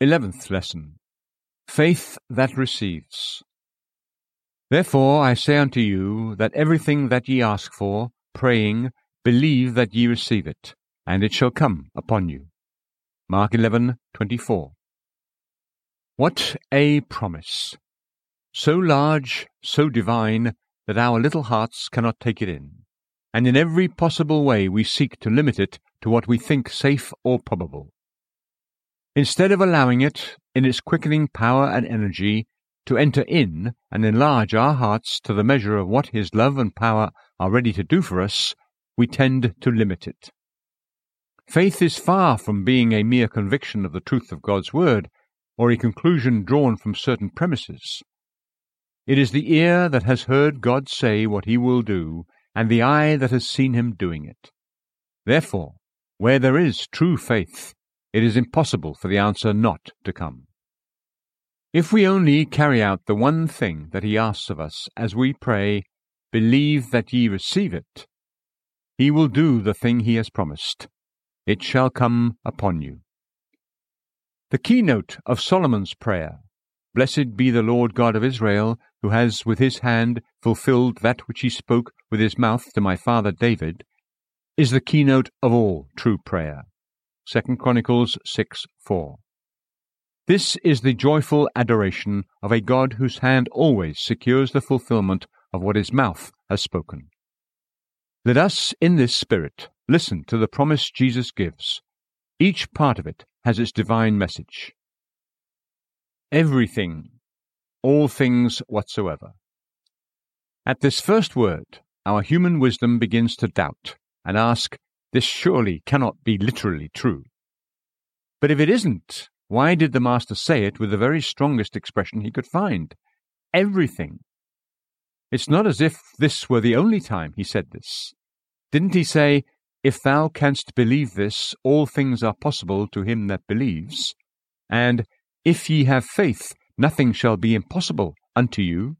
11th Lesson. Faith that receives. Therefore I say unto you, that everything that ye ask for, praying, believe that ye receive it, and it shall come upon you. Mark 11:24. What a promise! So large, so divine, that our little hearts cannot take it in, and in every possible way we seek to limit it to what we think safe or probable. Instead of allowing it, in its quickening power and energy, to enter in and enlarge our hearts to the measure of what His love and power are ready to do for us, we tend to limit it. Faith is far from being a mere conviction of the truth of God's Word, or a conclusion drawn from certain premises. It is the ear that has heard God say what He will do, and the eye that has seen Him doing it. Therefore, where there is true faith, it is impossible for the answer not to come. If we only carry out the one thing that He asks of us as we pray, "Believe that ye receive it," He will do the thing He has promised. It shall come upon you. The keynote of Solomon's prayer, "Blessed be the Lord God of Israel, who has with His hand fulfilled that which He spoke with His mouth to my father David," is the keynote of all true prayer. 2 Chronicles 6:4. This is the joyful adoration of a God whose hand always secures the fulfillment of what His mouth has spoken. Let us, in this spirit, listen to the promise Jesus gives. Each part of it has its divine message. Everything, all things whatsoever. At this first word, our human wisdom begins to doubt and ask, "This surely cannot be literally true. But if it isn't, why did the Master say it with the very strongest expression he could find? Everything. It's not as if this were the only time he said this. Didn't he say, 'If thou canst believe this, all things are possible to him that believes,' and 'If ye have faith, nothing shall be impossible unto you'?"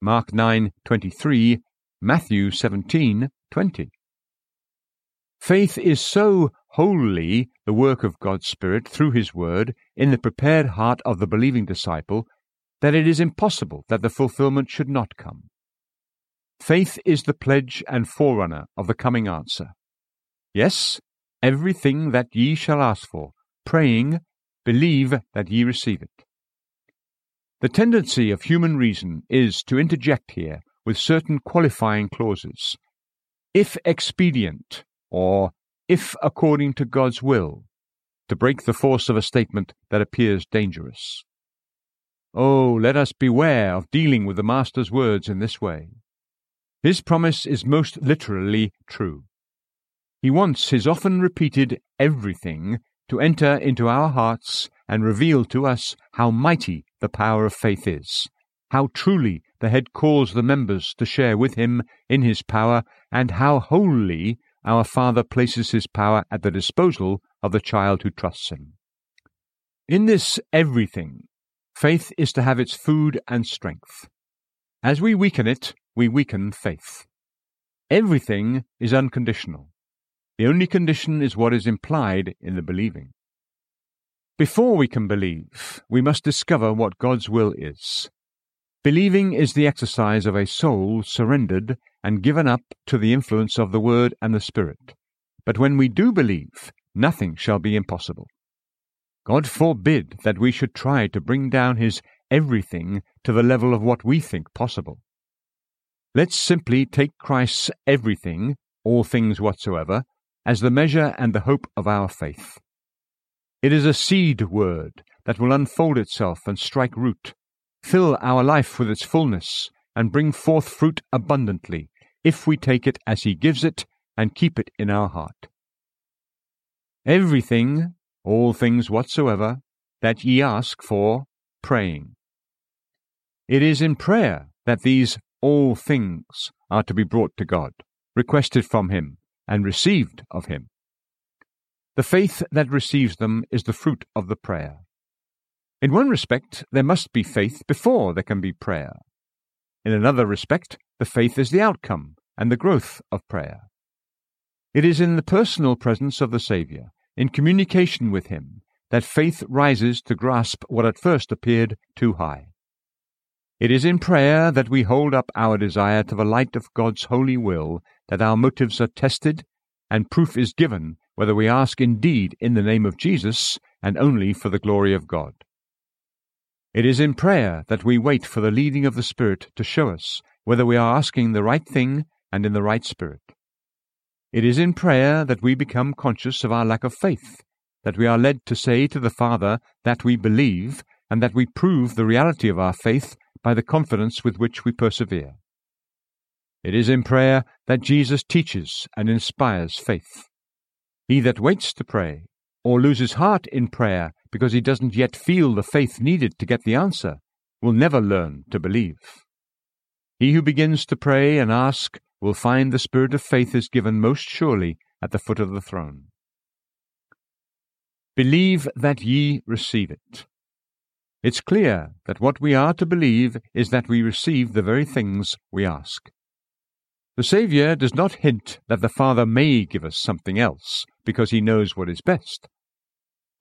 Mark 9:23, Matthew 17:20. Faith is so wholly the work of God's Spirit through His Word in the prepared heart of the believing disciple that it is impossible that the fulfillment should not come. Faith is the pledge and forerunner of the coming answer. "Yes, everything that ye shall ask for, praying, believe that ye receive it." The tendency of human reason is to interject here with certain qualifying clauses. "If expedient," or "if according to God's will," to break the force of a statement that appears dangerous. Oh, let us beware of dealing with the Master's words in this way. His promise is most literally true. He wants His often repeated "everything" to enter into our hearts and reveal to us how mighty the power of faith is, how truly the Head calls the members to share with Him in His power, and how wholly our Father places His power at the disposal of the child who trusts Him. In this everything, faith is to have its food and strength. As we weaken it, we weaken faith. Everything is unconditional. The only condition is what is implied in the believing. Before we can believe, we must discover what God's will is. Believing is the exercise of a soul surrendered and given up to the influence of the Word and the Spirit. But when we do believe, nothing shall be impossible. God forbid that we should try to bring down His everything to the level of what we think possible. Let's simply take Christ's everything, all things whatsoever, as the measure and the hope of our faith. It is a seed word that will unfold itself and strike root, fill our life with its fullness, and bring forth fruit abundantly, if we take it as He gives it and keep it in our heart. "Everything, all things whatsoever, that ye ask for, praying." It is in prayer that these all things are to be brought to God, requested from Him, and received of Him. The faith that receives them is the fruit of the prayer. In one respect, there must be faith before there can be prayer. In another respect, the faith is the outcome and the growth of prayer. It is in the personal presence of the Saviour, in communication with Him, that faith rises to grasp what at first appeared too high. It is in prayer that we hold up our desire to the light of God's holy will, that our motives are tested, and proof is given whether we ask indeed in the name of Jesus and only for the glory of God. It is in prayer that we wait for the leading of the Spirit to show us whether we are asking the right thing and in the right spirit. It is in prayer that we become conscious of our lack of faith, that we are led to say to the Father that we believe, and that we prove the reality of our faith by the confidence with which we persevere. It is in prayer that Jesus teaches and inspires faith. He that waits to pray, or loses heart in prayer because he doesn't yet feel the faith needed to get the answer, will never learn to believe. He who begins to pray and ask will find the spirit of faith is given most surely at the foot of the throne. Believe that ye receive it. It's clear that what we are to believe is that we receive the very things we ask. The Saviour does not hint that the Father may give us something else, because he knows what is best.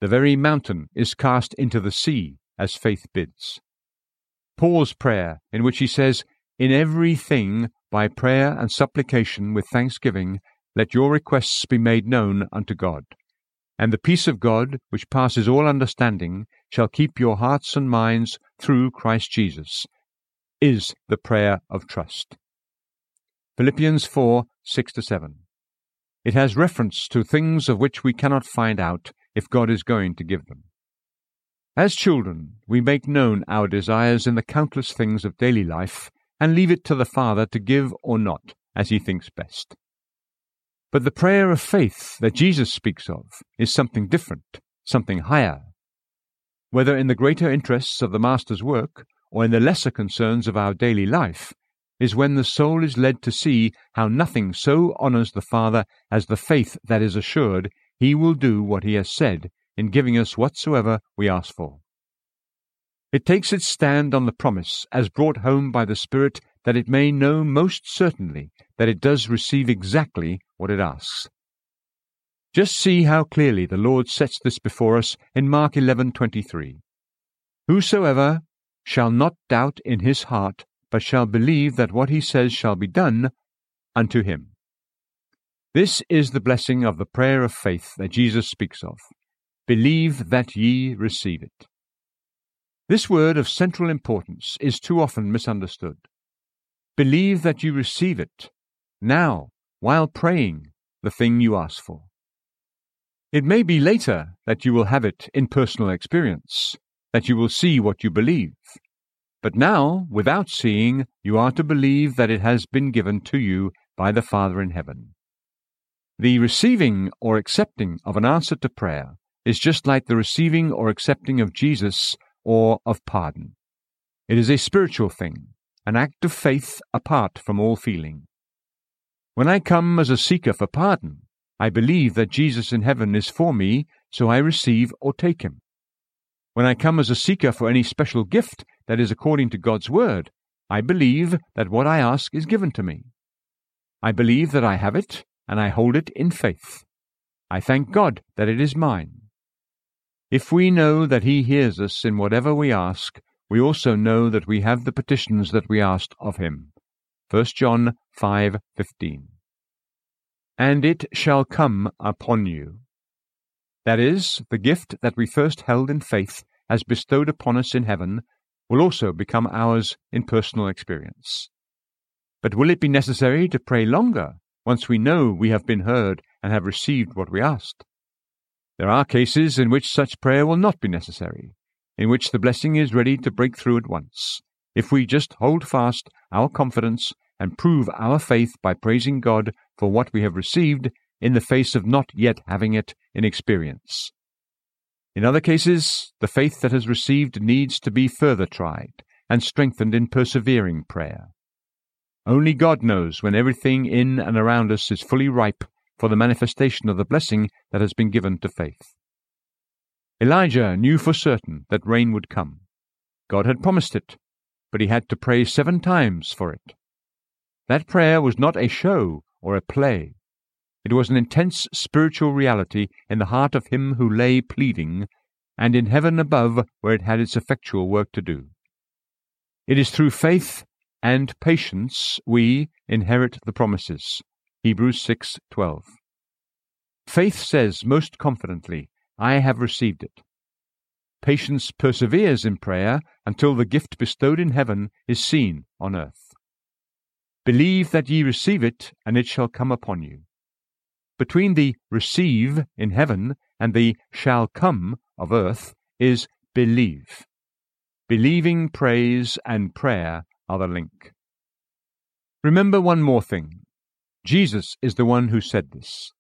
The very mountain is cast into the sea, as faith bids. Paul's prayer, in which he says, "In everything, by prayer and supplication with thanksgiving, let your requests be made known unto God. And the peace of God, which passes all understanding, shall keep your hearts and minds through Christ Jesus," is the prayer of trust. Philippians 4:6-7. It has reference to things of which we cannot find out if God is going to give them. As children, we make known our desires in the countless things of daily life, and leave it to the Father to give or not, as he thinks best. But the prayer of faith that Jesus speaks of is something different, something higher. Whether in the greater interests of the Master's work or in the lesser concerns of our daily life, is when the soul is led to see how nothing so honours the Father as the faith that is assured he will do what he has said in giving us whatsoever we ask for. It takes its stand on the promise as brought home by the Spirit, that it may know most certainly that it does receive exactly what it asks. Just see how clearly the Lord sets this before us in Mark 11:23. "Whosoever shall not doubt in his heart, but shall believe that what he says shall be done unto him." This is the blessing of the prayer of faith that Jesus speaks of. "Believe that ye receive it." This word of central importance is too often misunderstood. Believe that you receive it, now, while praying, the thing you ask for. It may be later that you will have it in personal experience, that you will see what you believe. But now, without seeing, you are to believe that it has been given to you by the Father in heaven. The receiving or accepting of an answer to prayer is just like the receiving or accepting of Jesus or of pardon. It is a spiritual thing, an act of faith apart from all feeling. When I come as a seeker for pardon, I believe that Jesus in heaven is for me, so I receive or take him. When I come as a seeker for any special gift that is according to God's word, I believe that what I ask is given to me. I believe that I have it, and I hold it in faith. I thank God that it is mine. If we know that he hears us in whatever we ask, we also know that we have the petitions that we asked of him. 1 John 5:15. "And it shall come upon you." That is, the gift that we first held in faith as bestowed upon us in heaven will also become ours in personal experience. But will it be necessary to pray longer once we know we have been heard and have received what we asked? There are cases in which such prayer will not be necessary, in which the blessing is ready to break through at once, if we just hold fast our confidence and prove our faith by praising God for what we have received in the face of not yet having it in experience. In other cases, the faith that is received needs to be further tried and strengthened in persevering prayer. Only God knows when everything in and around us is fully ripe for the manifestation of the blessing that has been given to faith. Elijah knew for certain that rain would come. God had promised it, but he had to pray 7 times for it. That prayer was not a show or a play. It was an intense spiritual reality in the heart of him who lay pleading, and in heaven above, where it had its effectual work to do. It is through faith and patience we inherit the promises. Hebrews 6:12. Faith says most confidently, I have received it. Patience perseveres in prayer until the gift bestowed in heaven is seen on earth. Believe that ye receive it, and it shall come upon you. Between the receive in heaven and the shall come of earth is believe. Believing, praise, and prayer are the link. Remember one more thing. Jesus is the one who said this.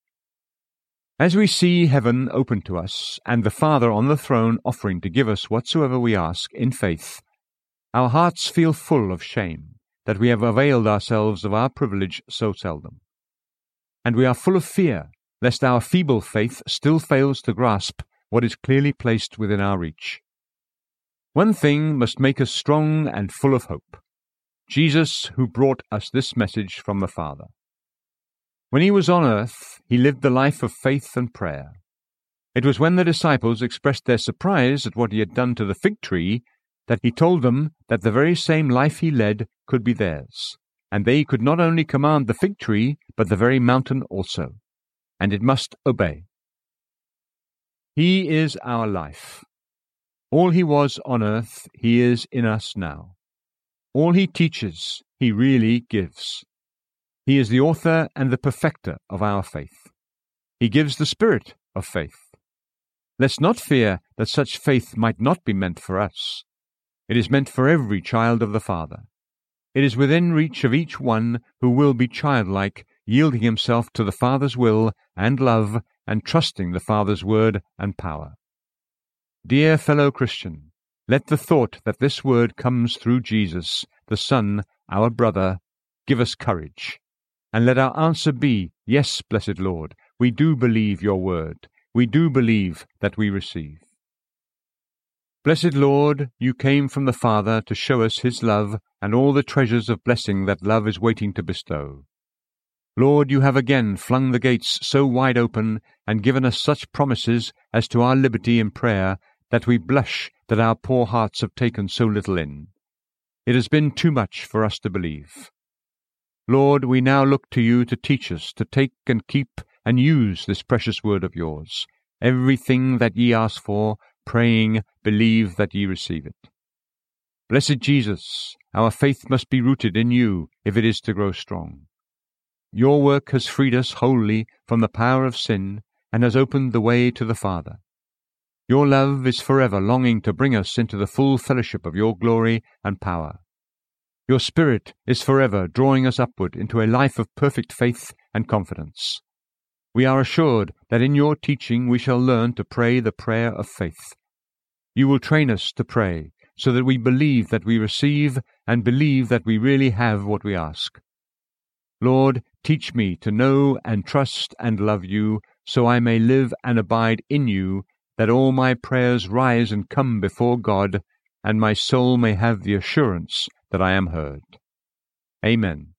As we see heaven open to us and the Father on the throne offering to give us whatsoever we ask in faith, our hearts feel full of shame that we have availed ourselves of our privilege so seldom. And we are full of fear lest our feeble faith still fails to grasp what is clearly placed within our reach. One thing must make us strong and full of hope: Jesus, who brought us this message from the Father. When he was on earth, he lived the life of faith and prayer. It was when the disciples expressed their surprise at what he had done to the fig tree that he told them that the very same life he led could be theirs, and they could not only command the fig tree, but the very mountain also, and it must obey. He is our life. All he was on earth, he is in us now. All he teaches, he really gives. He is the author and the perfecter of our faith. He gives the spirit of faith. Let's not fear that such faith might not be meant for us. It is meant for every child of the Father. It is within reach of each one who will be childlike, yielding himself to the Father's will and love and trusting the Father's word and power. Dear fellow Christian, let the thought that this word comes through Jesus, the Son, our brother, give us courage. And let our answer be, yes, blessed Lord, we do believe your word. We do believe that we receive. Blessed Lord, you came from the Father to show us his love and all the treasures of blessing that love is waiting to bestow. Lord, you have again flung the gates so wide open and given us such promises as to our liberty in prayer that we blush that our poor hearts have taken so little in. It has been too much for us to believe. Lord, we now look to you to teach us to take and keep and use this precious word of yours. Everything that ye ask for, praying, believe that ye receive it. Blessed Jesus, our faith must be rooted in you if it is to grow strong. Your work has freed us wholly from the power of sin and has opened the way to the Father. Your love is forever longing to bring us into the full fellowship of your glory and power. Your Spirit is forever drawing us upward into a life of perfect faith and confidence. We are assured that in your teaching we shall learn to pray the prayer of faith. You will train us to pray so that we believe that we receive and believe that we really have what we ask. Lord, teach me to know and trust and love you so I may live and abide in you, that all my prayers rise and come before God, and my soul may have the assurance that I am heard. Amen.